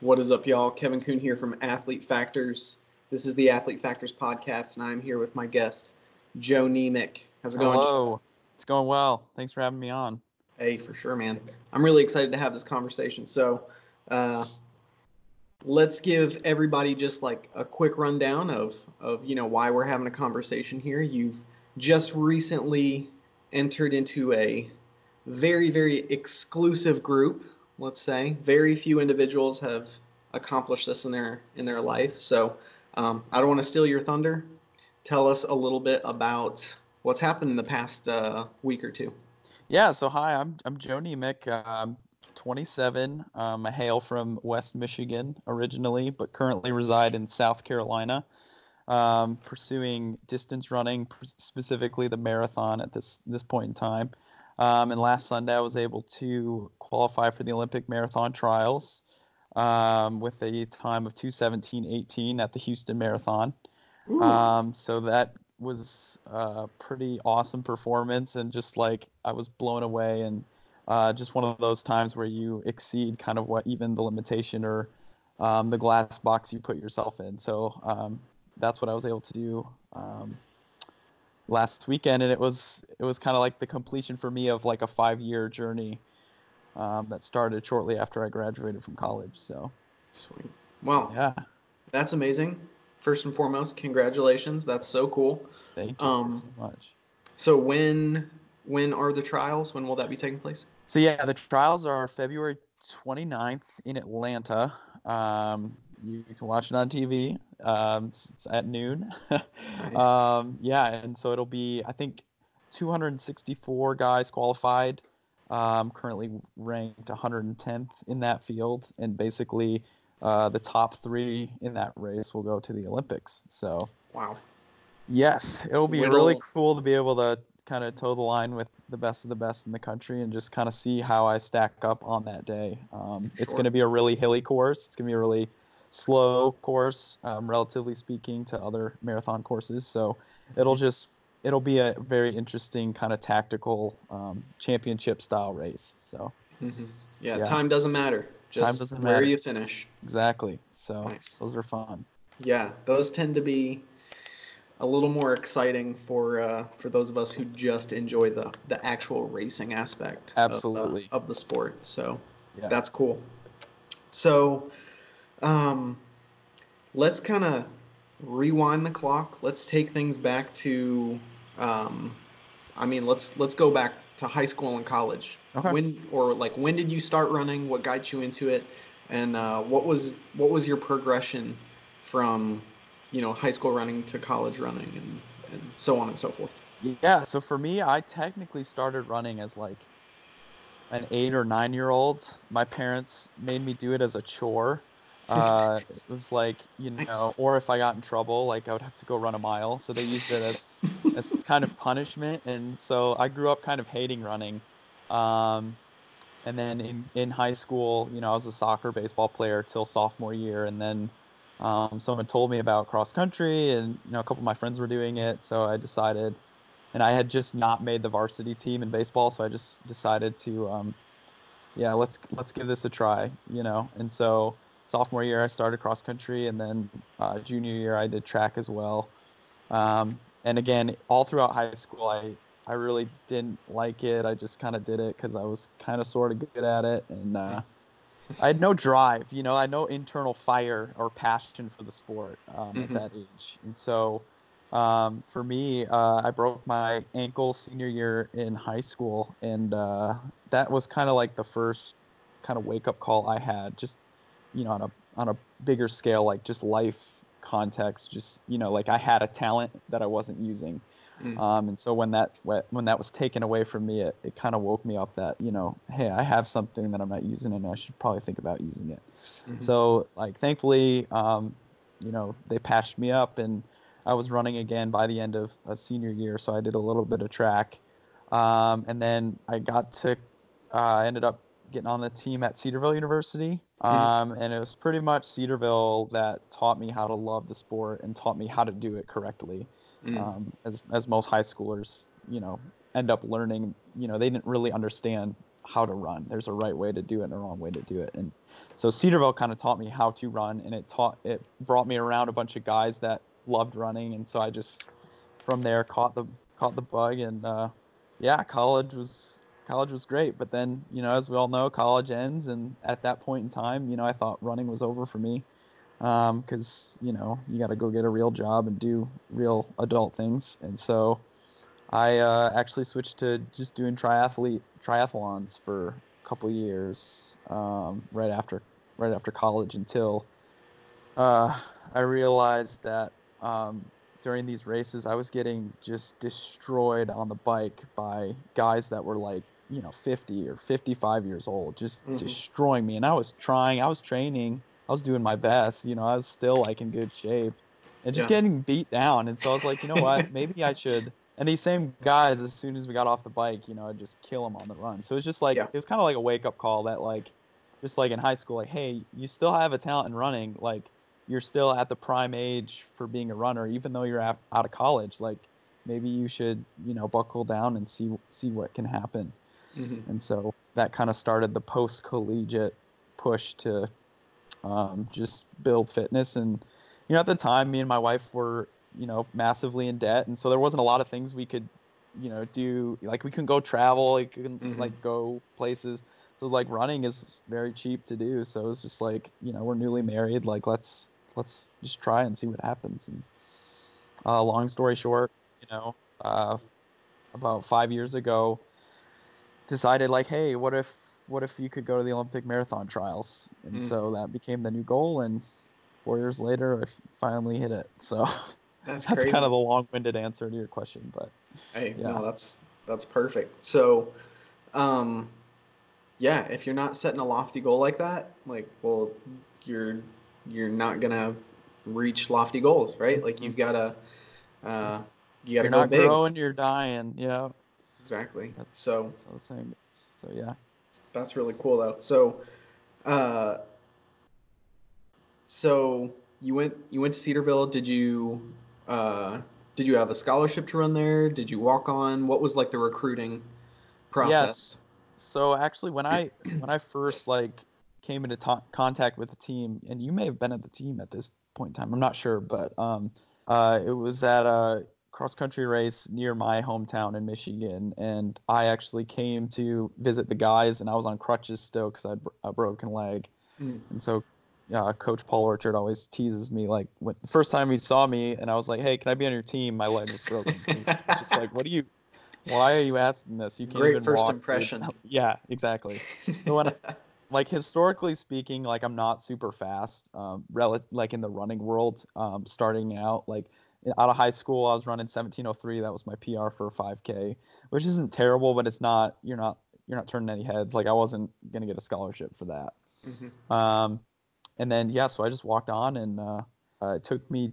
What is up, y'all? Kevin Kuhn here from Athlete Factors. This is the Athlete Factors podcast, and I'm here with my guest, Joe Nemec. How's it going? Hello. It's going well. Thanks for having me on. Hey, for sure, man. I'm really excited to have this conversation. So let's give everybody just like a quick rundown of why we're having a conversation here. You've just recently entered into a very, very exclusive group. Let's say very few individuals have accomplished this in their life. So I don't want to steal your thunder. Tell us a little bit about what's happened in the past week or two. Yeah. So hi, I'm Joe Nemec. I'm 27. I hail from West Michigan originally, but currently reside in South Carolina, pursuing distance running, specifically the marathon at this point in time. And last Sunday, I was able to qualify for the Olympic marathon trials with a time of 2:17:18 at the Houston Marathon. So that was a pretty awesome performance, and just like I was blown away, and just one of those times where you exceed kind of what even the limitation or the glass box you put yourself in. So that's what I was able to do last weekend, and it was kind of like the completion for me of like a 5-year journey that started shortly after I graduated from college. So sweet. Wow. Yeah, that's amazing. First and foremost, congratulations. That's so cool. Thank you so much. So when are the trials? When will that be taking place? So yeah, the trials are February 29th in Atlanta. You can watch it on TV. It's at noon. Nice. Yeah, and so it'll be, I think, 264 guys qualified, currently ranked 110th in that field, and basically the top three in that race will go to the Olympics. So wow. Yes, it'll be really cool to be able to kind of toe the line with the best of the best in the country and just kind of see how I stack up on that day. Sure. It's going to be a really hilly course. It's going to be a really slow course, relatively speaking, to other marathon courses. So it'll be a very interesting kind of tactical championship style race. So yeah, time doesn't matter. Just where you finish. Exactly. So nice. Those are fun. Yeah, those tend to be a little more exciting for those of us who just enjoy the actual racing aspect. Absolutely. Of the sport. So yeah. That's cool. So let's kind of rewind the clock. Let's take things back to, let's go back to high school and college. Okay. When did you start running? What got you into it? And what was your progression from, high school running to college running and so on and so forth? Yeah. So for me, I technically started running as like an 8 or 9 year old. My parents made me do it as a chore. It was like, nice. Or if I got in trouble, like I would have to go run a mile. So they used it as kind of punishment. And so I grew up kind of hating running. And then in high school, I was a soccer baseball player till sophomore year. And then someone told me about cross country, and, a couple of my friends were doing it. So I decided, and I had just not made the varsity team in baseball. So I just decided to, let's give this a try, and so sophomore year, I started cross country, and then junior year, I did track as well. And again, all throughout high school, I really didn't like it. I just kind of did it because I was kind of sort of good at it, and I had no drive. I had no internal fire or passion for the sport at that age. And so for me, I broke my ankle senior year in high school, and that was kind of like the first kind of wake up call I had. Just on a bigger scale, like just life context, just, like I had a talent that I wasn't using. And so when that was taken away from me, it kind of woke me up that, hey, I have something that I'm not using, and I should probably think about using it. So like, thankfully, they patched me up, and I was running again by the end of a senior year. So I did a little bit of track. And then I ended up getting on the team at Cedarville University. And it was pretty much Cedarville that taught me how to love the sport and taught me how to do it correctly. As most high schoolers, end up learning, they didn't really understand how to run. There's a right way to do it and a wrong way to do it. And so Cedarville kind of taught me how to run, and it brought me around a bunch of guys that loved running. And so I just, from there, caught the bug. And yeah, college was great. But then, you know, as we all know, college ends. And at that point in time, you know, I thought running was over for me. 'Cause you know, you got to go get a real job and do real adult things. And so I, actually switched to just doing triathlons for a couple years, right after college, until, I realized that, during these races, I was getting just destroyed on the bike by guys that were like, you know, 50 or 55 years old, just mm-hmm. destroying me. And I was training, I was doing my best, you know, I was still like in good shape and just getting beat down. And so I was like, you know what, maybe I should. And these same guys, as soon as we got off the bike, you know, I'd just kill them on the run. So it's just like, it was kind of like a wake up call that like, just like in high school, like, hey, you still have a talent in running. Like you're still at the prime age for being a runner, even though you're out of college, like maybe you should, you know, buckle down and see what can happen. Mm-hmm. And so that kind of started the post collegiate push to, just build fitness. And, you know, at the time, me and my wife were, you know, massively in debt. And so there wasn't a lot of things we could, you know, do. Like we couldn't go travel, like, mm-hmm. like go places. So like running is very cheap to do. So it's just like, you know, we're newly married. Like, let's just try and see what happens. And long story short, you know, about 5 years ago, decided like, hey, what if you could go to the Olympic marathon trials? And so that became the new goal. And 4 years later, I finally hit it. So that's kind of the long-winded answer to your question, but hey, yeah. No, that's perfect. So, yeah, if you're not setting a lofty goal like that, like, well, you're not going to reach lofty goals, right? Like you've got to, you gotta go big. You're not growing, you're dying. Yeah, exactly. That's how the saying is. So yeah. That's really cool though. So, you went to Cedarville. Did you have a scholarship to run there? Did you walk on? What was like the recruiting process? Yes. So actually when I first like came into contact with the team, and you may have been at the team at this point in time, I'm not sure, but, it was at a cross-country race near my hometown in Michigan, and I actually came to visit the guys, and I was on crutches still because I had a broken leg. And so Coach Paul Orchard always teases me, like when the first time he saw me and I was like, hey, can I be on your team? My leg was broken. It's just like, why are you asking this? You can't Great even first walk impression. Through. Yeah, exactly. So when like historically speaking, like I'm not super fast, like in the running world, starting out, like out of high school, I was running 17:03. That was my PR for 5K, which isn't terrible, but it's not. You're not turning any heads. Like I wasn't gonna get a scholarship for that. Mm-hmm. And then so I just walked on, and it took me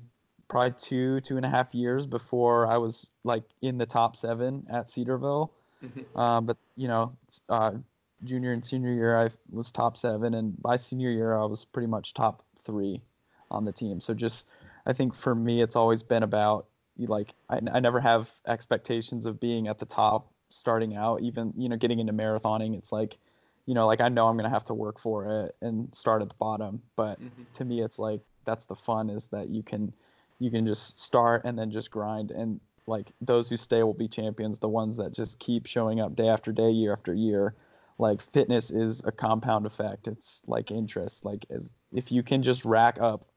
probably two and a half years before I was like in the top seven at Cedarville. Mm-hmm. But you know, junior and senior year I was top seven, and by senior year I was pretty much top three on the team. So just. I think for me, it's always been about like I never have expectations of being at the top starting out, even, you know, getting into marathoning. It's like, you know, like I know I'm going to have to work for it and start at the bottom. But mm-hmm. to me, it's like that's the fun, is that you can just start and then just grind. And like those who stay will be champions. The ones that just keep showing up day after day, year after year. Like fitness is a compound effect. It's like interest. Like if you can just rack up,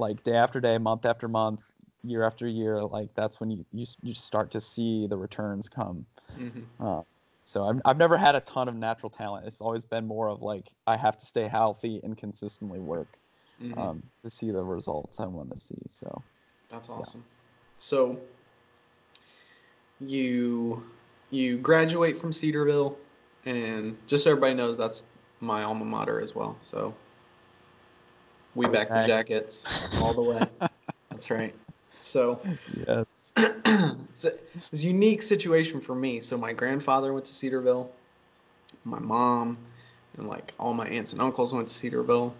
like day after day, month after month, year after year, like that's when you start to see the returns come. Mm-hmm. So I've never had a ton of natural talent. It's always been more of like I have to stay healthy and consistently work mm-hmm. To see the results I want to see. So that's awesome. Yeah. So you graduate from Cedarville, and just so everybody knows, that's my alma mater as well. So. We back the jackets all the way. That's right. So yes. It's a unique situation for me. So my grandfather went to Cedarville. My mom and like all my aunts and uncles went to Cedarville.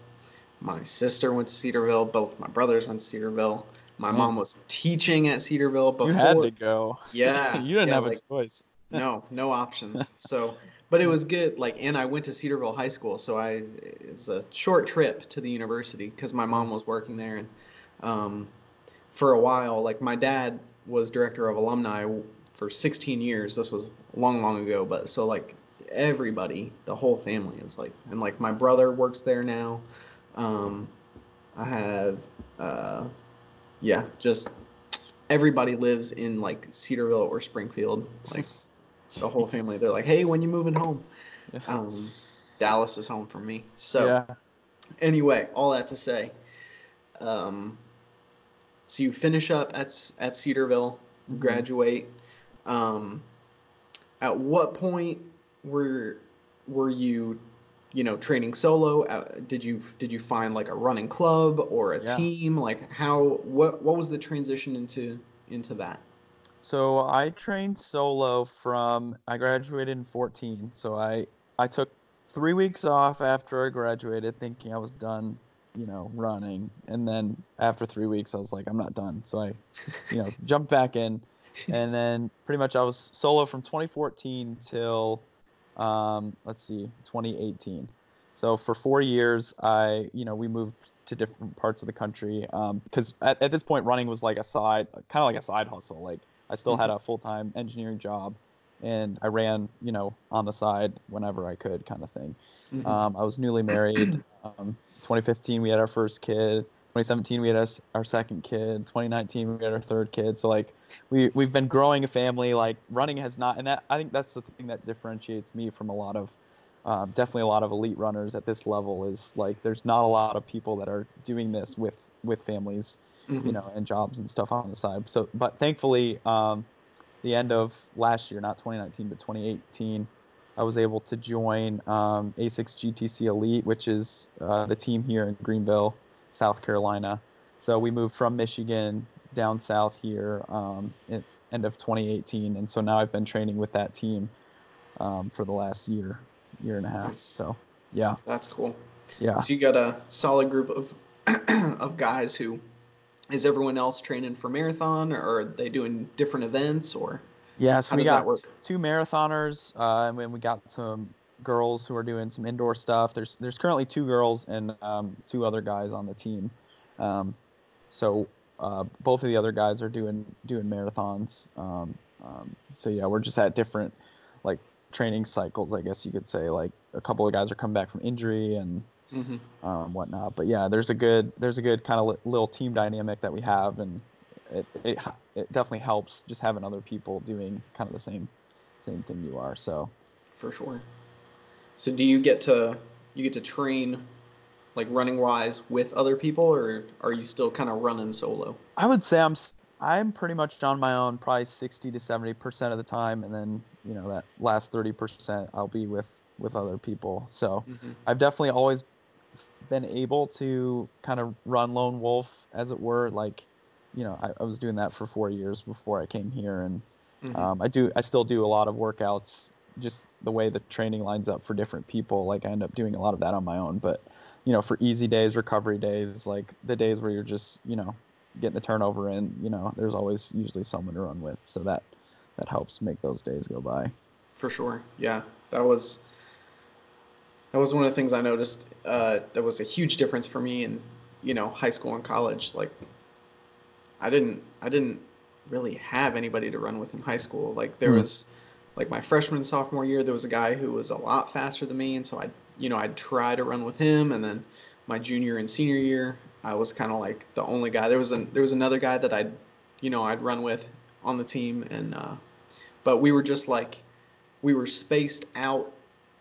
My sister went to Cedarville. Both my brothers went to Cedarville. My mom was teaching at Cedarville before. You had to go. Yeah. You didn't have a choice. No options. So But it was good, like, and I went to Cedarville High School, so it was a short trip to the university because my mom was working there, and for a while, like, my dad was director of alumni for 16 years. This was long ago, but so, like, everybody, the whole family is like, and like my brother works there now. I have, yeah, just everybody lives in like Cedarville or Springfield, like. The whole family, they're like, hey, when you moving home? Yeah. Dallas is home for me. So yeah. Anyway, all that to say, so you finish up at Cedarville, mm-hmm. graduate. At what point were you training solo? Did you find like a running club or a team? Like what was the transition into that? So I trained solo I graduated in 14. So I took 3 weeks off after I graduated thinking I was done, running. And then after 3 weeks, I was like, I'm not done. So I, jumped back in. And then pretty much I was solo from 2014 till, 2018. So for 4 years, we moved to different parts of the country. Because at this point, running was like a side hustle. Like, I still had a full-time engineering job, and I ran, on the side whenever I could, kind of thing. Mm-hmm. I was newly married. 2015, we had our first kid. 2017, we had our second kid. 2019, we had our third kid. So, like, we've been growing a family. Like, running has not – and that, I think that's the thing that differentiates me from a lot of definitely a lot of elite runners at this level is, like, there's not a lot of people that are doing this with families. Mm-hmm. And jobs and stuff on the side. So, but thankfully, the end of last year, not 2019, but 2018, I was able to join ASICS GTC Elite, which is the team here in Greenville, South Carolina. So we moved from Michigan down south here at end of 2018. And so now I've been training with that team for the last year and a half. So, yeah. That's cool. Yeah. So you got a solid group of of guys who... Is everyone else training for marathon, or are they doing different events, or so we got two marathoners, and then we got some girls who are doing some indoor stuff. There's currently two girls and two other guys on the team. So both of the other guys are doing marathons. So yeah, we're just at different like training cycles, I guess you could say. Like a couple of guys are coming back from injury and. Mm-hmm. Whatnot, but yeah, there's a good kind of little team dynamic that we have, and it definitely helps just having other people doing kind of the same thing you are. So for sure. So do you get to train like running wise with other people, or are you still kind of running solo? I would say I'm pretty much on my own, probably 60% to 70% of the time, and then that last 30% I'll be with other people. So mm-hmm. I've definitely always been able to kind of run lone wolf, as it were. Like, I was doing that for 4 years before I came here, and mm-hmm. I still do a lot of workouts, just the way the training lines up for different people. Like, I end up doing a lot of that on my own, but for easy days, recovery days, like the days where you're just getting the turnover in, there's always usually someone to run with, so that helps make those days go by for sure. Yeah, that was one of the things I noticed that was a huge difference for me in, high school and college. Like, I didn't really have anybody to run with in high school. Like, there mm-hmm. was, like, my freshman, sophomore year, there was a guy who was a lot faster than me, and so I'd try to run with him. And then my junior and senior year, I was kind of like the only guy. There was another guy that I'd run with on the team, and but we were just like, we were spaced out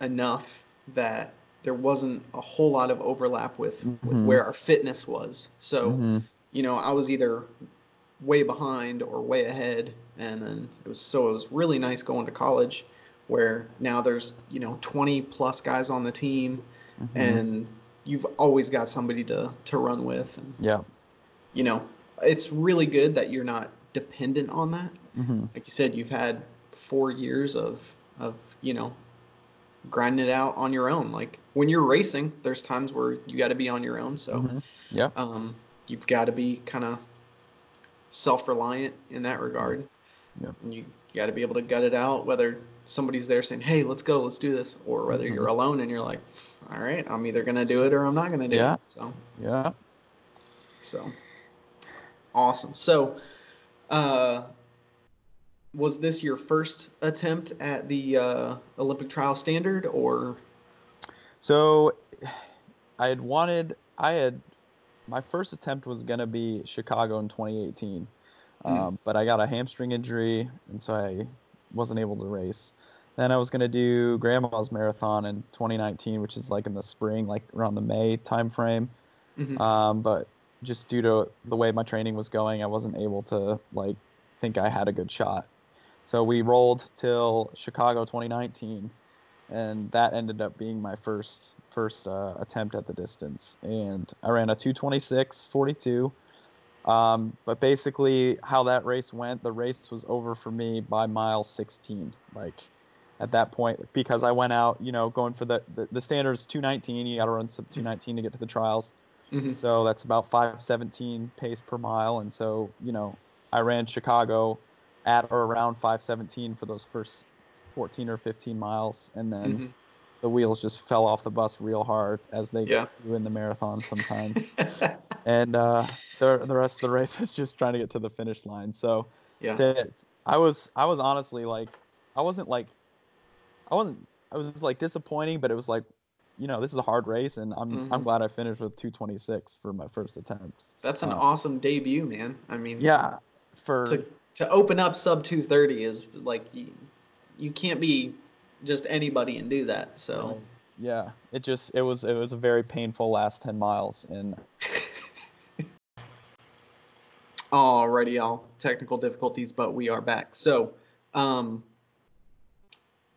enough that there wasn't a whole lot of overlap with where our fitness was. So, mm-hmm. I was either way behind or way ahead. And then it was really nice going to college, where now there's, 20 plus guys on the team, mm-hmm. and you've always got somebody to run with. And, yeah. It's really good that you're not dependent on that. Mm-hmm. Like you said, you've had 4 years of, grinding it out on your own. Like, when you're racing, there's times where you got to be on your own. So mm-hmm. yeah, you've got to be kind of self-reliant in that regard. Yeah. And you got to be able to gut it out, whether somebody's there saying, hey, let's go, let's do this, or whether you're alone and you're like, all right, I'm either going to do it or I'm not going to do it. So, So, awesome. So, was this your first attempt at the Olympic trial standard, or? So my first attempt was going to be Chicago in 2018, but I got a hamstring injury, and so I wasn't able to race. Then I was going to do Grandma's Marathon in 2019, which is like in the spring, like around the May timeframe. But just due to the way my training was going, I wasn't able to like think I had a good shot. So we rolled till Chicago 2019, and that ended up being my first attempt at the distance. And I ran a 2:26:42. But basically how that race went, the race was over for me by mile 16, like at that point, because I went out, you know, going for the standards 2:19, you got to run sub 2:19 to get to the trials. So that's about 5:17 pace per mile. And so, you know, I ran Chicago at or around 5:17 for those first 14 or 15 miles. And then the wheels just fell off the bus real hard, as they do in the marathon sometimes. And the rest of the race was just trying to get to the finish line. So I was honestly like, I was disappointing, but it was like, you know, this is a hard race, and I'm glad I finished with 2:26 for my first attempt. That's an awesome debut, man. I mean, to open up sub 2:30 is like, you can't be just anybody and do that. So yeah, it was a very painful last 10 miles. And alrighty, y'all, technical difficulties, but we are back. So,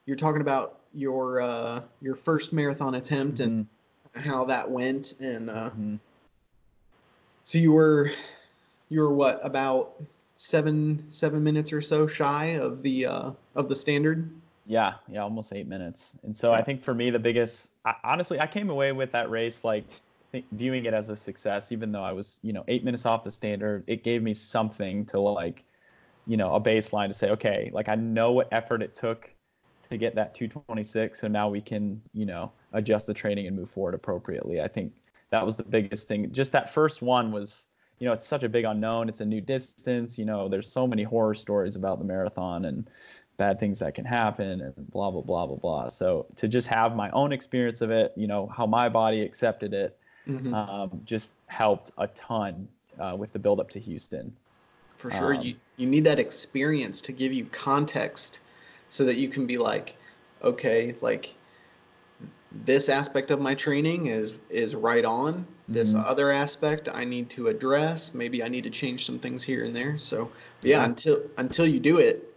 you're talking about your first marathon attempt and how that went, and so you were what, about seven minutes or so shy of the standard? Yeah, almost 8 minutes. And so I think for me the biggest, I came away with that race like viewing it as a success, even though I was 8 minutes off the standard. It gave me something to like, a baseline to say, okay, like I know what effort it took to get that 2:26, so now we can, adjust the training and move forward appropriately. I think that was the biggest thing. Just that first one was, it's such a big unknown. It's a new distance. There's so many horror stories about the marathon and bad things that can happen and blah, blah, blah, blah, blah. So to just have my own experience of it, how my body accepted it, just helped a ton with the buildup to Houston. For sure. You need that experience to give you context, so that you can be like, okay, like this aspect of my training is right on. This other aspect I need to address. Maybe I need to change some things here and there. So until you do it,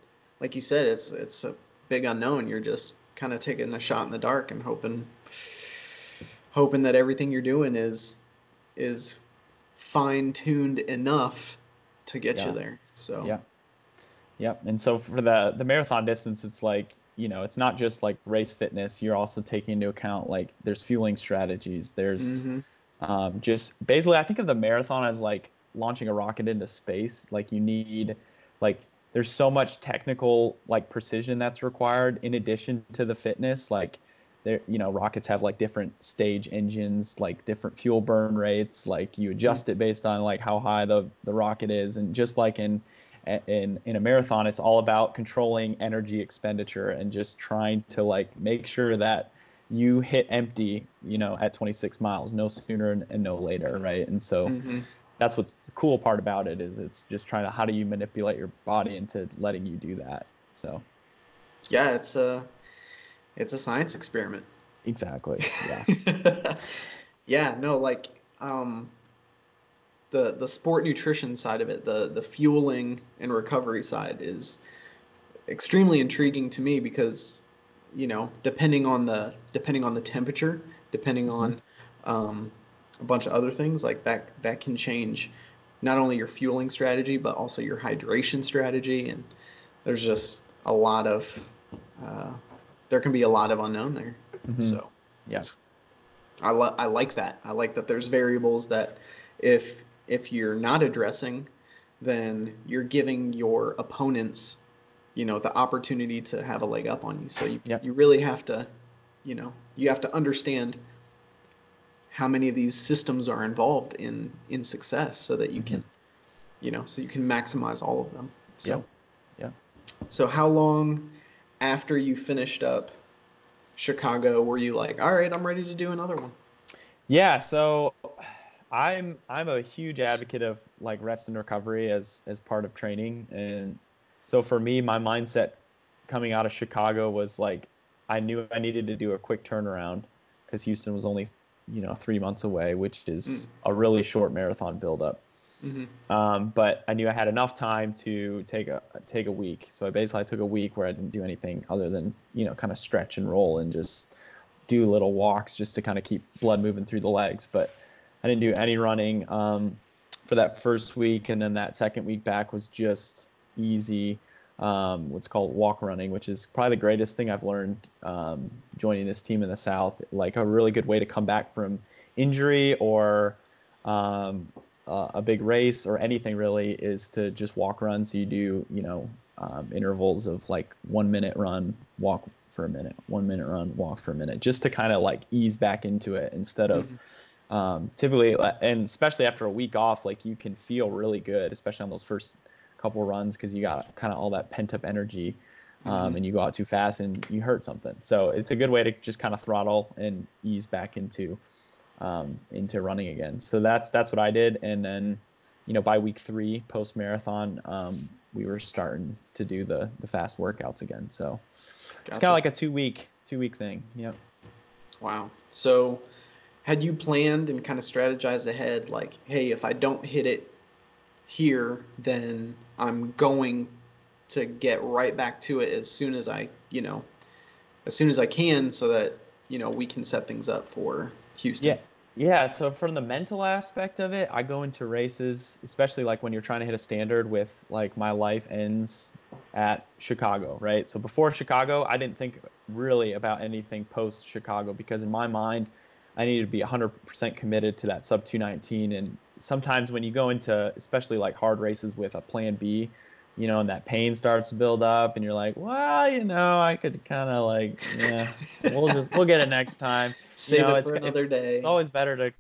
like you said, it's a big unknown. You're just kind of taking a shot in the dark and hoping that everything you're doing is fine-tuned enough to get you there. So Yep. And so for the marathon distance, it's like, it's not just like race fitness. You're also taking into account, like, there's fueling strategies. There's just basically, I think of the marathon as like launching a rocket into space. Like you need, like, there's so much technical, like, precision that's required in addition to the fitness. Like there, rockets have like different stage engines, like different fuel burn rates. Like you adjust it based on like how high the rocket is. And just like in a marathon, it's all about controlling energy expenditure and just trying to like make sure that you hit empty, at 26 miles, no sooner and no later, right? And so that's what's the cool part about it, is it's just trying to, how do you manipulate your body into letting you do that? So yeah, it's a science experiment. Exactly. Yeah. Yeah. No, like the sport nutrition side of it, the fueling and recovery side is extremely intriguing to me, because depending on the temperature, depending on a bunch of other things like that can change not only your fueling strategy but also your hydration strategy. And there's just a lot of there can be a lot of unknown there. So yes, I like that. I like that there's variables that if you're not addressing, then you're giving your opponents you know, the opportunity to have a leg up on you. So you really have to, you know, you have to understand how many of these systems are involved in success so that you mm-hmm. can, you know, so you can maximize all of them. So, So how long after you finished up Chicago were you like, all right, I'm ready to do another one? Yeah. So I'm a huge advocate of like rest and recovery as part of training. And so for me, my mindset coming out of Chicago was like, I knew I needed to do a quick turnaround because Houston was only, you know, 3 months away, which is a really short marathon buildup. Mm-hmm. But I knew I had enough time to take a week. So I basically took a week where I didn't do anything other than, you know, kind of stretch and roll and just do little walks just to kind of keep blood moving through the legs. But I didn't do any running for that first week. And then that second week back was just easy, what's called walk running, which is probably the greatest thing I've learned joining this team in the South, like a really good way to come back from injury or a big race or anything really is to just walk run. So you do, you know, intervals of like 1 minute run, walk for a minute, 1 minute run, walk for a minute, just to kind of like ease back into it instead of typically, and especially after a week off, like you can feel really good, especially on those first couple runs, because you got kind of all that pent up energy and you go out too fast and you hurt something. So it's a good way to just kind of throttle and ease back into running again. So that's what I did. And then, you know, by week three post marathon, we were starting to do the fast workouts again. So it's kind of like a two week thing. Yep. Wow. So had you planned and kind of strategized ahead, like, hey, if I don't hit it here, then I'm going to get right back to it as soon as I can, so that, you know, we can set things up for Houston. Yeah. So from the mental aspect of it, I go into races, especially like when you're trying to hit a standard with like my life ends at Chicago, right? So before Chicago, I didn't think really about anything post Chicago, because in my mind, I needed to be 100% committed to that sub 219. And sometimes when you go into, especially like hard races with a plan B, you know, and that pain starts to build up and you're like, well, you know, I could kind of like, yeah, we'll get it next time. Save you know, it for another day. It's always better to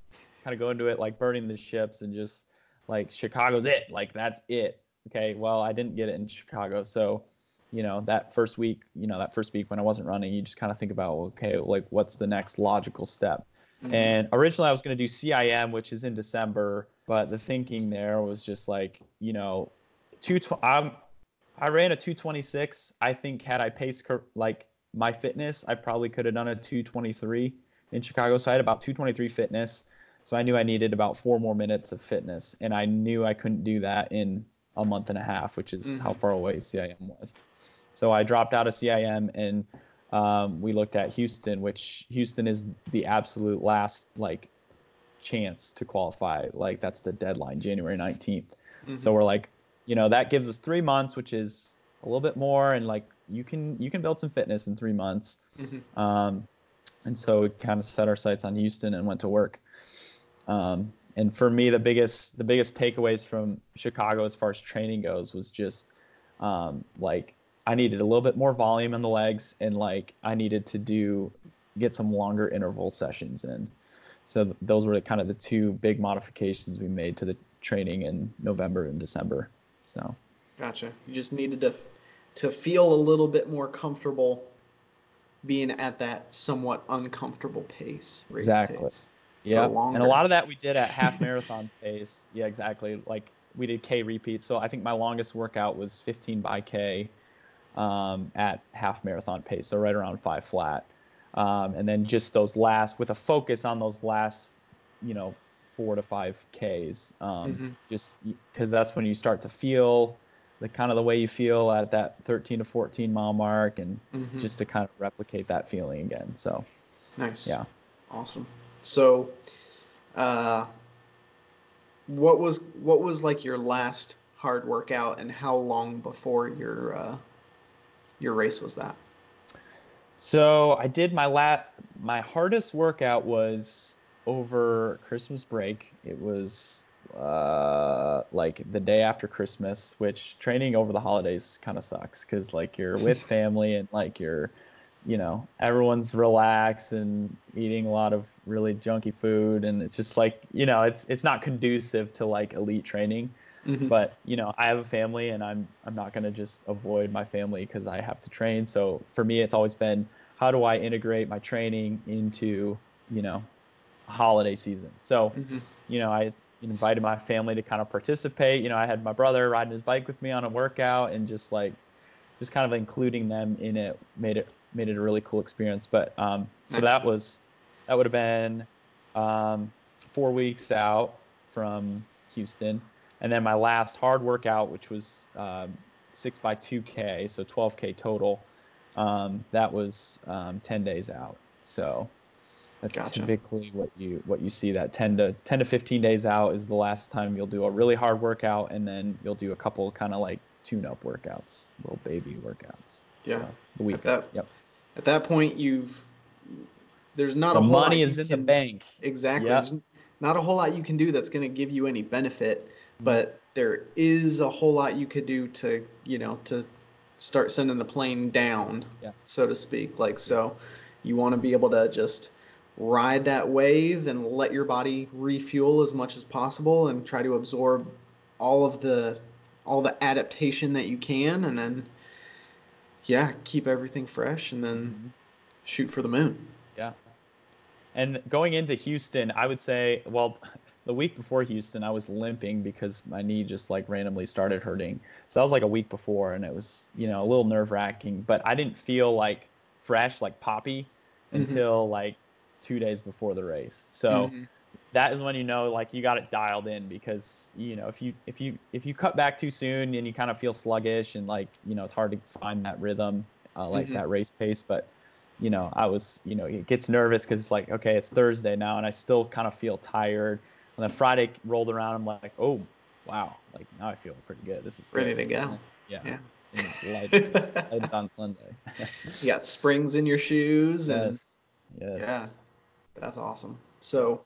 kind of go into it like burning the ships and just like, Chicago's it. Like, that's it. Okay, well, I didn't get it in Chicago. So, you know, that first week when I wasn't running, you just kind of think about, okay, like what's the next logical step? Mm-hmm. And originally I was going to do CIM, which is in December. But the thinking there was just like, you know, I ran a 2:26. I think had I paced like my fitness, I probably could have done a 2:23 in Chicago. So I had about 2:23 fitness. So I knew I needed about 4 more minutes of fitness, and I knew I couldn't do that in a month and a half, which is how far away CIM was. So I dropped out of CIM, and we looked at Houston, which Houston is the absolute last like chance to qualify. Like that's the deadline, January 19th. Mm-hmm. So we're like, you know, that gives us 3 months, which is a little bit more. And like, you can build some fitness in 3 months. Mm-hmm. And so we kind of set our sights on Houston and went to work. And for me, the biggest takeaways from Chicago as far as training goes was just like I needed a little bit more volume in the legs, and like I needed to get some longer interval sessions in. So those were kind of the two big modifications we made to the training in November and December. So gotcha. You just needed to feel a little bit more comfortable being at that somewhat uncomfortable pace. Exactly. Yeah. And a lot of that we did at half marathon pace. Yeah, exactly. Like we did K repeats. So I think my longest workout was 15 by K at half marathon pace. So right around 5 flat. And then just those last with a focus on those last, you know, 4 to 5 Ks, just because that's when you start to feel the kind of the way you feel at that 13 to 14 mile mark, and just to kind of replicate that feeling again. So nice. Yeah. Awesome. So, what was like your last hard workout, and how long before your race was that? So I did my hardest workout was over Christmas break. It was like the day after Christmas, which training over the holidays kind of sucks because like you're with family and like you're, you know, everyone's relaxed and eating a lot of really junky food, and it's just like, you know, it's not conducive to like elite training. Mm-hmm. But you know, I have a family, and I'm not gonna just avoid my family because I have to train. So for me, it's always been, how do I integrate my training into, you know, holiday season? So, mm-hmm. you know, I invited my family to kind of participate. You know, I had my brother riding his bike with me on a workout, and just like, just kind of including them in it made it a really cool experience. But so nice. that would have been 4 weeks out from Houston, and then my last hard workout, which was 6x2K, so 12K total. That was 10 days out. So that's gotcha. Typically what you see, that 10 to 15 days out is the last time you'll do a really hard workout, and then you'll do a couple kind of like tune-up workouts, little baby workouts. Yeah. So the week at that point, there's not a whole lot. Money is in the bank. Exactly. Yep. There's not a whole lot you can do that's going to give you any benefit, but there is a whole lot you could do to, you know, to start sending the plane down, yes. so to speak. Like, so you want to be able to just ride that wave and let your body refuel as much as possible and try to absorb all the adaptation that you can, and then keep everything fresh, and then shoot for the moon. Yeah. And going into Houston, I would say, well, the week before Houston, I was limping because my knee just like randomly started hurting. So that was like a week before, and it was, you know, a little nerve wracking, but I didn't feel like fresh, like poppy until like 2 days before the race. So that is when, you know, like you got it dialed in, because, you know, if you cut back too soon and you kind of feel sluggish and like, you know, it's hard to find that rhythm, like that race pace. But, you know, I was, you know, it gets nervous because it's like, okay, it's Thursday now and I still kind of feel tired. And then Friday rolled around. I'm like, oh, wow. Like now I feel pretty good. This is ready to go. Yeah. Light on Sunday. You got springs in your shoes. Yes. And yeah, that's awesome. So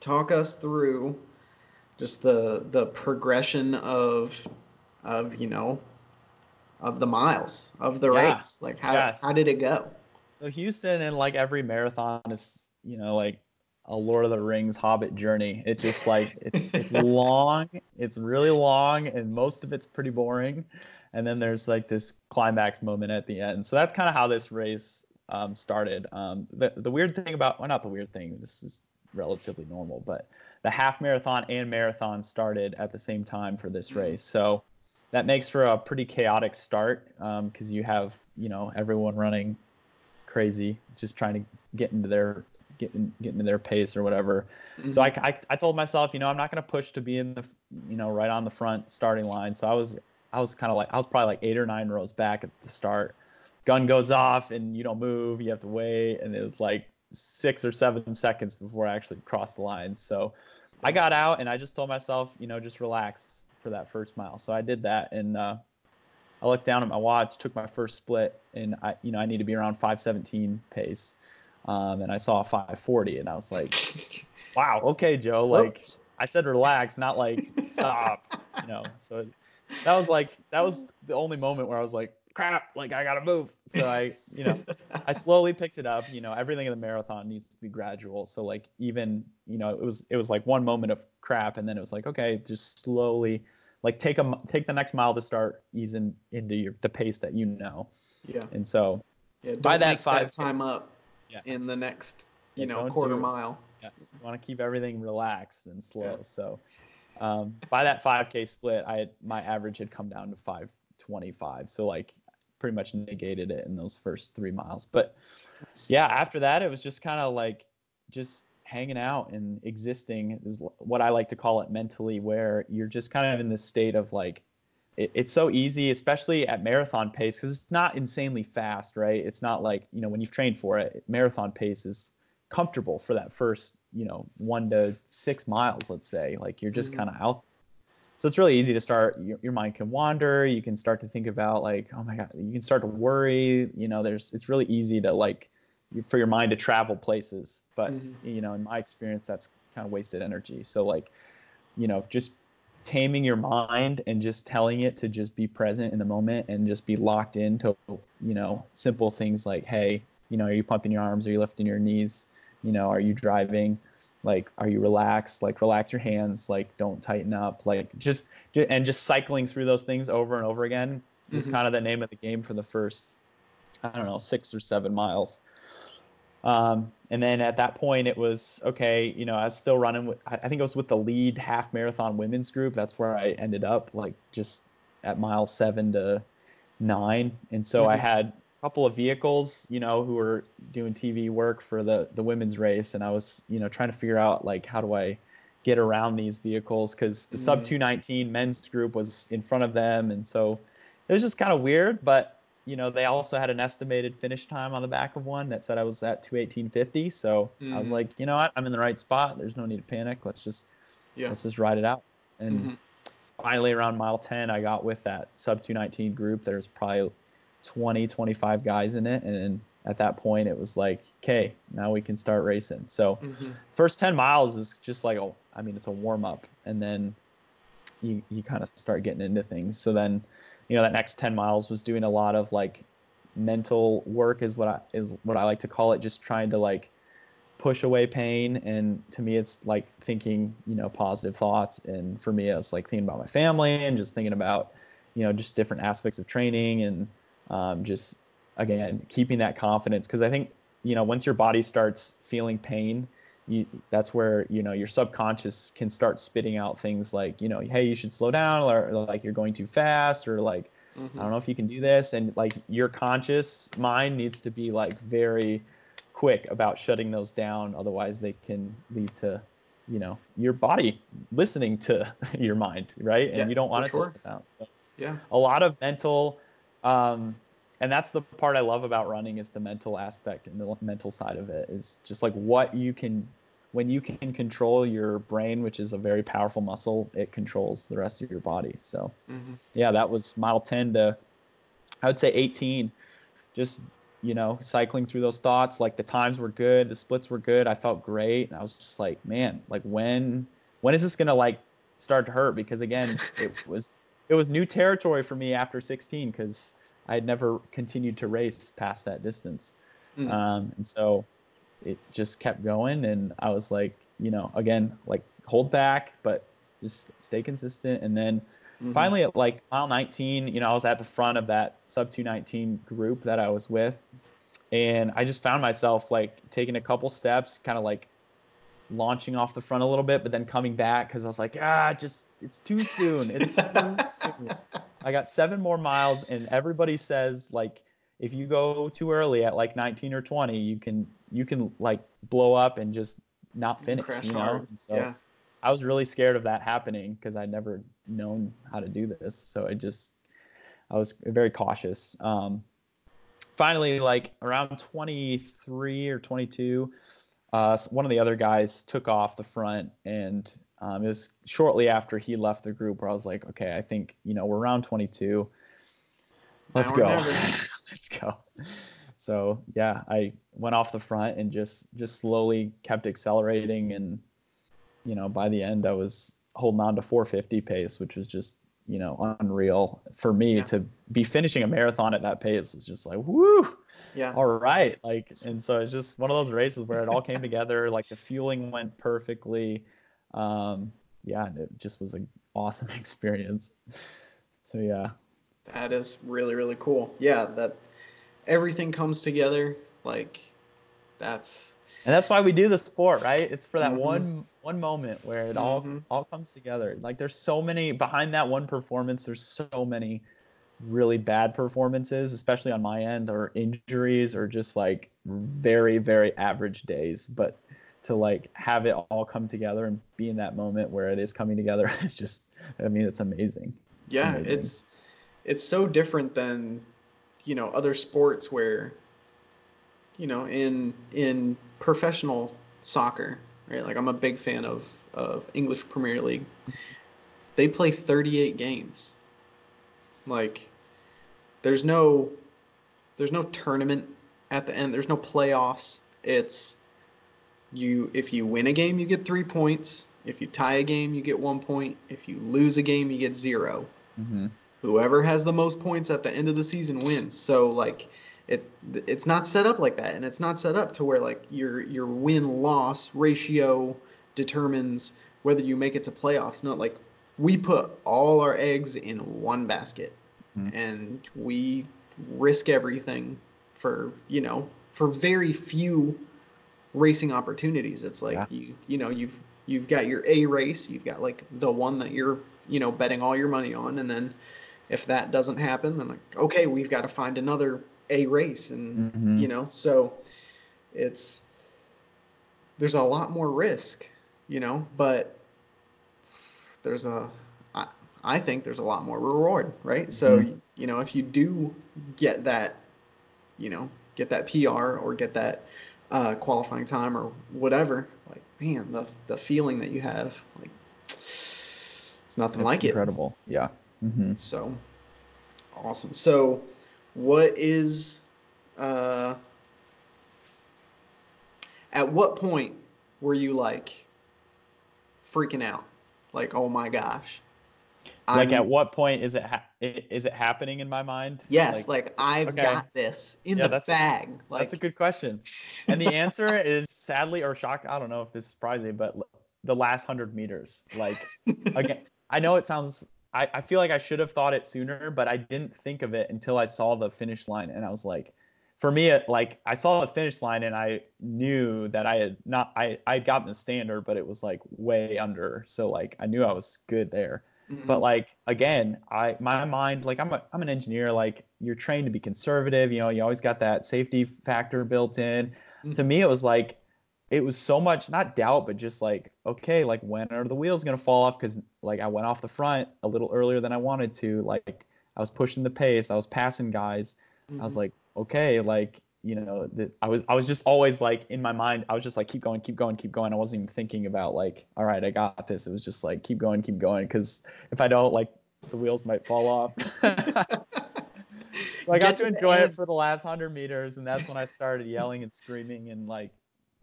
talk us through just the progression of, you know, of the miles of the race. Like how did it go? So Houston, and like every marathon, is, you know, like a Lord of the Rings Hobbit journey. It just like it's long, it's really long, and most of it's pretty boring. And then there's like this climax moment at the end. So that's kind of how this race started. The weird thing about, well, not the weird thing, this is relatively normal, but the half marathon and marathon started at the same time for this race. So that makes for a pretty chaotic start, because you have, you know, everyone running crazy, just trying to get into their pace or whatever. So I told myself, you know, I'm not going to push to be in the, you know, right on the front starting line. So I was kind of like, I was probably like 8 or 9 rows back at the start. Gun goes off and you don't move. You have to wait. And it was like 6 or 7 seconds before I actually crossed the line. So I got out and I just told myself, you know, just relax for that first mile. So I did that. And, I looked down at my watch, took my first split, and I, you know, I need to be around 5:17 pace. And I saw a 5:40, and I was like, wow, okay, Joe. Like I said, relax, not like stop, you know? So that was the only moment where I was like, crap, like I got to move. So I, you know, I slowly picked it up. You know, everything in the marathon needs to be gradual. So like, even, you know, it was like one moment of crap, and then it was like, okay, just slowly like take the next mile to start easing into the pace that, you know? Yeah. And so by that 5 time up, in the next, you know, quarter mile. Yes, you want to keep everything relaxed and slow. Yeah. So by that 5K split, my average had come down to 5:25. So like pretty much negated it in those first 3 miles. But yeah, after that, it was just kind of like just hanging out and existing is what I like to call it mentally, where you're just kind of in this state of like, it's so easy, especially at marathon pace, because it's not insanely fast, right? It's not like, you know, when you've trained for it, marathon pace is comfortable for that first, you know, 1 to 6 miles, let's say. Like you're just kind of out. So it's really easy to start. Your mind can wander. You can start to think about like, oh my God, you can start to worry. You know, it's really easy to like for your mind to travel places. But, you know, in my experience, that's kind of wasted energy. So like, you know, just taming your mind and just telling it to just be present in the moment and just be locked into, you know, simple things like, hey, you know, are you pumping your arms? Are you lifting your knees? You know, are you driving? Like, are you relaxed? Like, relax your hands. Like, don't tighten up. Like, just cycling through those things over and over again is kind of the name of the game for the first, I don't know, 6 or 7 miles. And then at that point it was, okay, you know, I was still running with, I think I was with the lead half marathon women's group. That's where I ended up, like, just at mile 7 to 9. And so I had a couple of vehicles, you know, who were doing TV work for the women's race. And I was, you know, trying to figure out, like, how do I get around these vehicles? 'Cause the sub 219 men's group was in front of them. And so it was just kind of weird, but you know, they also had an estimated finish time on the back of one that said I was at 2:18:50. So I was like, you know what, I'm in the right spot. There's no need to panic. Let's just ride it out. And finally around mile 10, I got with that sub 219 group. There's probably 20, 25 guys in it. And at that point it was like, okay, now we can start racing. So first 10 miles is just like, oh, I mean, it's a warm up. And then you kind of start getting into things. So then, you know, that next 10 miles was doing a lot of, like, mental work is what I like to call it, just trying to, like, push away pain. And to me, it's like thinking, you know, positive thoughts. And for me, I was like thinking about my family and just thinking about, you know, just different aspects of training and just, again, keeping that confidence. 'Cause I think, you know, once your body starts feeling pain, that's where, you know, your subconscious can start spitting out things like, you know, hey, you should slow down, or like, you're going too fast, or like, I don't know if you can do this. And like, your conscious mind needs to be like very quick about shutting those down. Otherwise they can lead to, you know, your body listening to your mind. Right. And you don't want it to shut down. So a lot of mental, and that's the part I love about running, is the mental aspect and the mental side of it, is just like what you can, when you can control your brain, which is a very powerful muscle, it controls the rest of your body. So that was mile 10 to, I would say, 18, just, you know, cycling through those thoughts. Like, the times were good, the splits were good. I felt great. And I was just like, man, like, when is this going to, like, start to hurt? Because again, it was new territory for me after 16, 'cause I had never continued to race past that distance. And so it just kept going. And I was like, you know, again, like, hold back, but just stay consistent. And then finally at like mile 19, you know, I was at the front of that sub 219 group that I was with. And I just found myself, like, taking a couple steps, kind of like launching off the front a little bit, but then coming back. 'Cause I was like, it's too soon. It's too soon. I got 7 more miles, and everybody says, like, if you go too early at like 19 or 20, you can like blow up and just not finish. Crash, you know? And so I was really scared of that happening, because I'd never known how to do this. So I was very cautious. Finally, like around 23 or 22, one of the other guys took off the front, and it was shortly after he left the group where I was like, okay, I think, you know, we're around 22. Let's go. Let's go. So yeah, I went off the front and just slowly kept accelerating. And, you know, by the end I was holding on to 450 pace, which was just, you know, unreal for me to be finishing a marathon at that pace. Was just like, woo. Yeah. All right. Like, and so it's just one of those races where it all came together. Like, the fueling went perfectly. It just was an awesome experience. So yeah, that is really, really cool. Yeah, that everything comes together. Like, that's why we do the sport, right? It's for that one moment where it all comes together. Like, there's so many behind that one performance. There's so many really bad performances, especially on my end, or injuries, or just like very, very average days. But to like have it all come together and be in that moment where it is coming together, it's just, I mean, it's amazing. Yeah, it's amazing. It's so different than, you know, other sports where, you know, in professional soccer, right? Like, I'm a big fan of English Premier League. They play 38 games. Like, there's no tournament at the end. There's no playoffs. It's, if you win a game, you get 3 points. If you tie a game, you get 1 point. If you lose a game, you get 0. Mm-hmm. Whoever has the most points at the end of the season wins. So like it's not set up like that, and it's not set up to where like your win-loss ratio determines whether you make it to playoffs. Not like we put all our eggs in one basket, mm-hmm. and we risk everything for, you know, for very few racing opportunities. It's like, yeah. You've got your A race, you've got like the one that you're, you know, betting all your money on. And then if that doesn't happen, then like, okay, we've got to find another A race. And, mm-hmm. you know, so there's a lot more risk, you know, but I think there's a lot more reward, right? Mm-hmm. So, you know, if you do get that, you know, get that PR or get that qualifying time or whatever, like, man, the feeling that you have, like, it's nothing like it. It's incredible. Yeah. Mm-hmm. So awesome. So what is, at what point were you like freaking out? Like, oh my gosh. Like, at what point is it happening in my mind? Yes, like I've got this in the bag. Like, that's a good question. And the answer is, sadly or shocked, I don't know if this surprised me, but the last 100 meters. Like, again, I know it sounds, I feel like I should have thought it sooner, but I didn't think of it until I saw the finish line. And I was like, for me, I saw the finish line and I knew that I had gotten the standard, but it was like way under. So like, I knew I was good there. Mm-hmm. But like, again, my mind, like I'm an engineer, like you're trained to be conservative. You know, you always got that safety factor built in. Mm-hmm. To me, it was like, it was so much, not doubt, but just like, okay, like when are the wheels going to fall off? Cause like I went off the front a little earlier than I wanted to. Like I was pushing the pace. I was passing guys. Mm-hmm. I was like, okay, like, you know, I was just always like in my mind, I was just like, keep going, keep going, keep going. I wasn't even thinking about like, all right, I got this. It was just like, keep going, keep going. Cause if I don't, like the wheels might fall off. So I got to enjoy it for the last 100 meters. And that's when I started yelling and screaming. And like,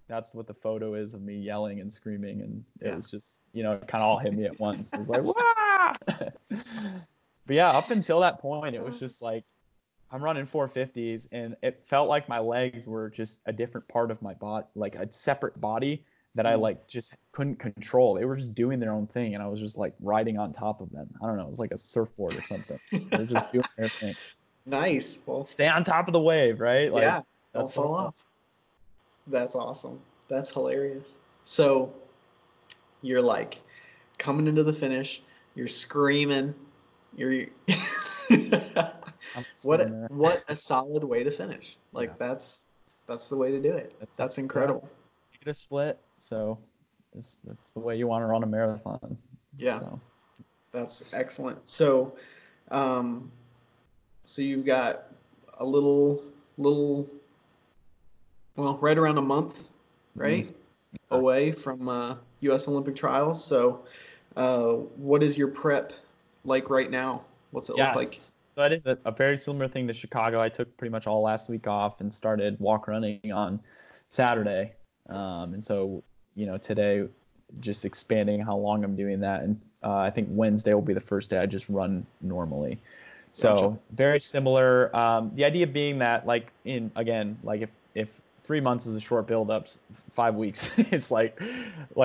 that's what the photo is of me yelling and screaming. And it was just, you know, it kind of all hit me at once. It was like, wah! But yeah, up until that point, it was just like, I'm running 450s, and it felt like my legs were just a different part of my body, like a separate body that I like just couldn't control. They were just doing their own thing, and I was just like riding on top of them. I don't know, it was like a surfboard or something. They were just doing their thing. Nice. Well, stay on top of the wave, right? Like, yeah. Don't fall off. That's awesome. That's hilarious. So you're like coming into the finish, you're screaming, you're. What a solid way to finish. Like that's the way to do it. That's incredible. You get a split, so that's the way you want to run a marathon. Yeah, so. That's excellent. So, so you've got a little, well, right around a month, right, mm-hmm. away from U.S. Olympic trials. So, what is your prep like right now? What's it look like? So I did a very similar thing to Chicago. I took pretty much all last week off and started walk running on Saturday. And so, you know, today just expanding how long I'm doing that. And I think Wednesday will be the first day I just run normally. So gotcha. Very similar. The idea being that like if 3 months is a short build-up, 5 weeks, it's like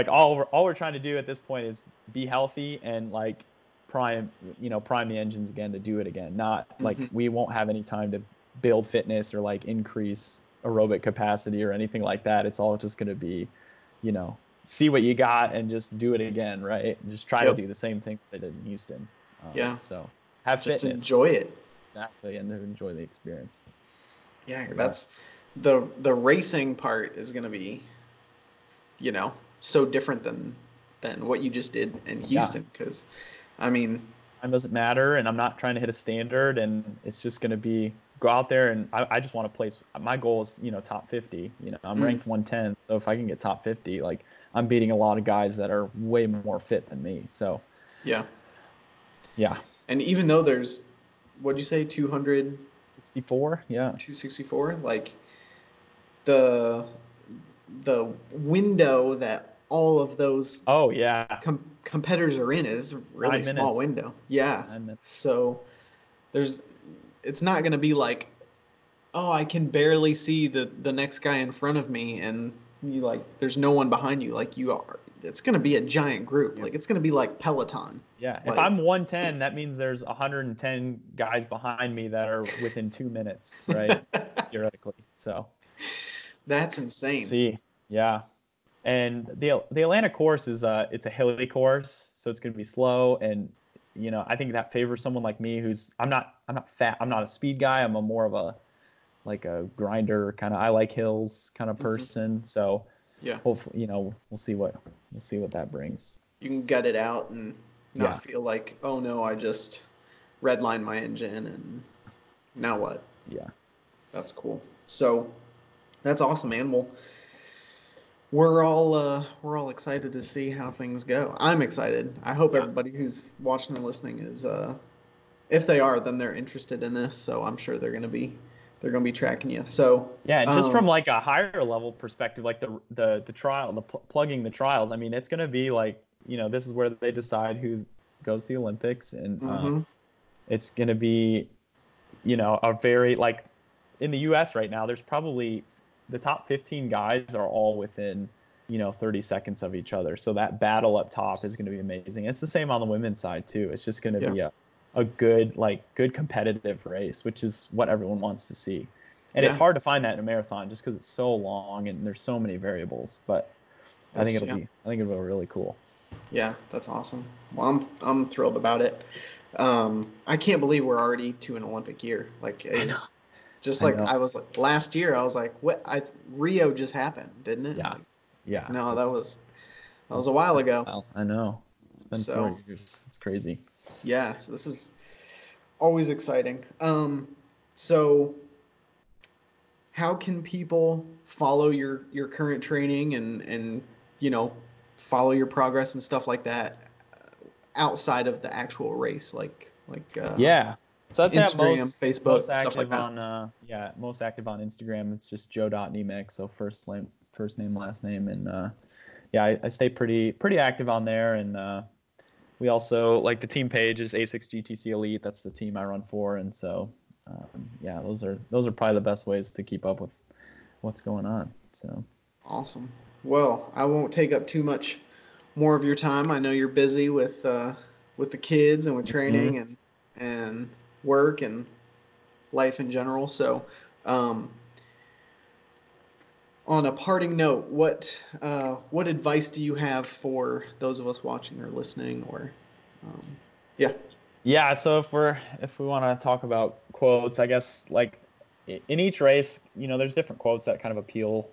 all we're trying to do at this point is be healthy and like, prime the engines again to do it again. Not like mm-hmm. we won't have any time to build fitness or like increase aerobic capacity or anything like that. It's all just going to be, you know, see what you got and just do it again, right? And just try to do the same thing that I did in Houston. So have just fitness. Enjoy it. Exactly, and enjoy the experience. Yeah, that's the racing part is going to be, you know, so different than what you just did in Houston because. I mean, time doesn't matter, and I'm not trying to hit a standard, and it's just going to be go out there, and I just want to place. My goal is, you know, top 50. You know, I'm ranked 110, so if I can get top 50, like I'm beating a lot of guys that are way more fit than me. So, yeah. And even though there's, what'd you say, 264? Yeah, 264. Like the window that all of those competitors are in is a really small window. Yeah. So there's, it's not going to be like, oh, I can barely see the next guy in front of me. And you like, there's no one behind you. Like you are, it's going to be a giant group. Yeah. Like it's going to be like Peloton. Yeah. Like, if I'm 110, that means there's 110 guys behind me that are within 2 minutes, right? Theoretically. So that's insane. See. Yeah. And the Atlanta course is it's a hilly course, so it's going to be slow. And, you know, I think that favors someone like me who's, I'm not fat. I'm not a speed guy. I'm a more of a, like a grinder kind of, I like hills kind of person. So yeah, hopefully, you know, we'll see what that brings. You can gut it out and not feel like, oh no, I just redlined my engine and now what? Yeah. That's cool. So that's awesome, man. Well, we're all excited to see how things go. I'm excited. I hope everybody who's watching and listening is, if they are, then they're interested in this. So I'm sure they're going to be tracking you. So yeah, and just from like a higher level perspective, like the trial, the plugging the trials. I mean, it's going to be like, you know, this is where they decide who goes to the Olympics, and it's going to be, you know, a very like in the U.S. right now. There's probably the top 15 guys are all within, you know, 30 seconds of each other. So that battle up top is going to be amazing. It's the same on the women's side too. It's just going to be a good competitive race, which is what everyone wants to see. And it's hard to find that in a marathon just because it's so long and there's so many variables, but I think it'll be really cool. Yeah, that's awesome. Well, I'm thrilled about it. I can't believe we're already to an Olympic year. Like it's just like last year I was like, what? Rio just happened, didn't it? Yeah. Like, yeah. No, that was a while ago. I know. It's been 4 years. It's crazy. Yeah, so this is always exciting. So how can people follow your current training and you know, follow your progress and stuff like that outside of the actual race, like yeah. So that's Instagram, Facebook, stuff like that. Most active on Instagram. It's just Joe.Nemec, so first name, last name, and I stay pretty active on there, and we also, like, the team page is ASICS GTC Elite. That's the team I run for, and so those are probably the best ways to keep up with what's going on. So awesome. Well, I won't take up too much more of your time. I know you're busy with the kids and with training and work and life in general. So, on a parting note, what advice do you have for those of us watching or listening or, So if we want to talk about quotes, I guess like in each race, you know, there's different quotes that kind of appeal,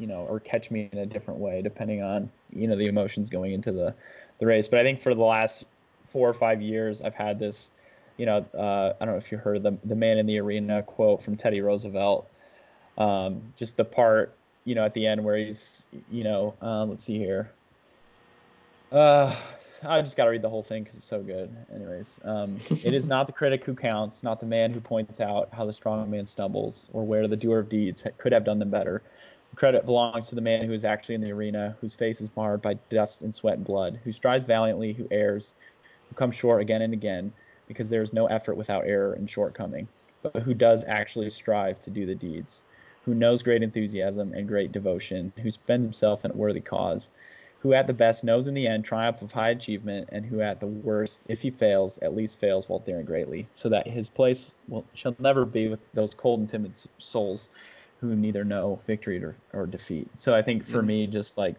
you know, or catch me in a different way, depending on, you know, the emotions going into the race. But I think for the last 4 or 5 years, I've had this, you know, I don't know if you heard of the man in the arena quote from Teddy Roosevelt. Just the part, you know, at the end where he's, you know, let's see here. I just got to read the whole thing because it's so good. Anyways, it is not the critic who counts, not the man who points out how the strong man stumbles or where the doer of deeds could have done them better. The credit belongs to the man who is actually in the arena, whose face is marred by dust and sweat and blood, who strives valiantly, who errs, who comes short again and again, because there is no effort without error and shortcoming, but who does actually strive to do the deeds, who knows great enthusiasm and great devotion, who spends himself in a worthy cause, who at the best knows in the end triumph of high achievement, and who at the worst, if he fails, at least fails while daring greatly, so that his place shall never be with those cold and timid souls who neither know victory or defeat. So I think for me, just like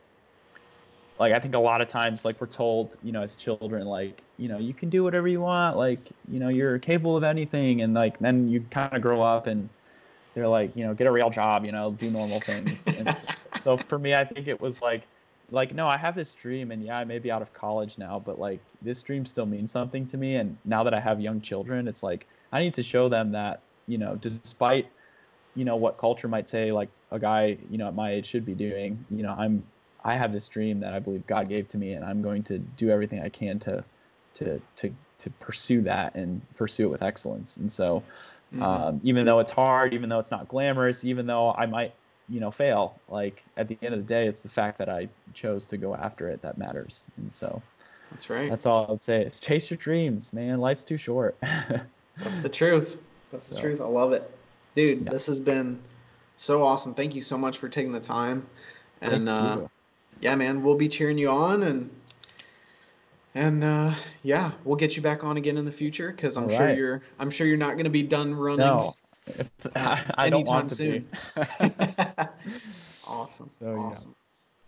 I think a lot of times, like, we're told, you know, as children, like, you know, you can do whatever you want, like, you know, you're capable of anything, and like then you kind of grow up and they're like, you know, get a real job, you know, do normal things. And so for me, I think it was like, no, I have this dream, and I may be out of college now, but like this dream still means something to me. And now that I have young children, it's like, I need to show them that, you know, despite, you know, what culture might say, like a guy, you know, at my age should be doing, you know, I have this dream that I believe God gave to me, and I'm going to do everything I can to pursue that and pursue it with excellence. And so, even though it's hard, even though it's not glamorous, even though I might you know, fail, like at the end of the day, it's the fact that I chose to go after it that matters. And so that's right. That's all I would say is chase your dreams, man. Life's too short. That's the truth. That's the truth. I love it. Dude, yeah. This has been so awesome. Thank you so much for taking the time. And yeah, man, we'll be cheering you on, and yeah, we'll get you back on again in the future, because I'm sure you're not going to be done running. No, I don't want to soon. Be. Awesome. So, awesome.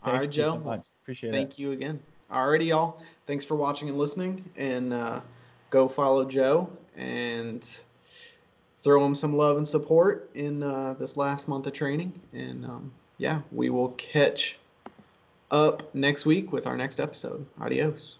Yeah. All right, Joe. Thank you so much. Appreciate it. Thank you again. Alrighty, y'all. Thanks for watching and listening, and go follow Joe and throw him some love and support in this last month of training. And yeah, we will catch up next week with our next episode. Adios.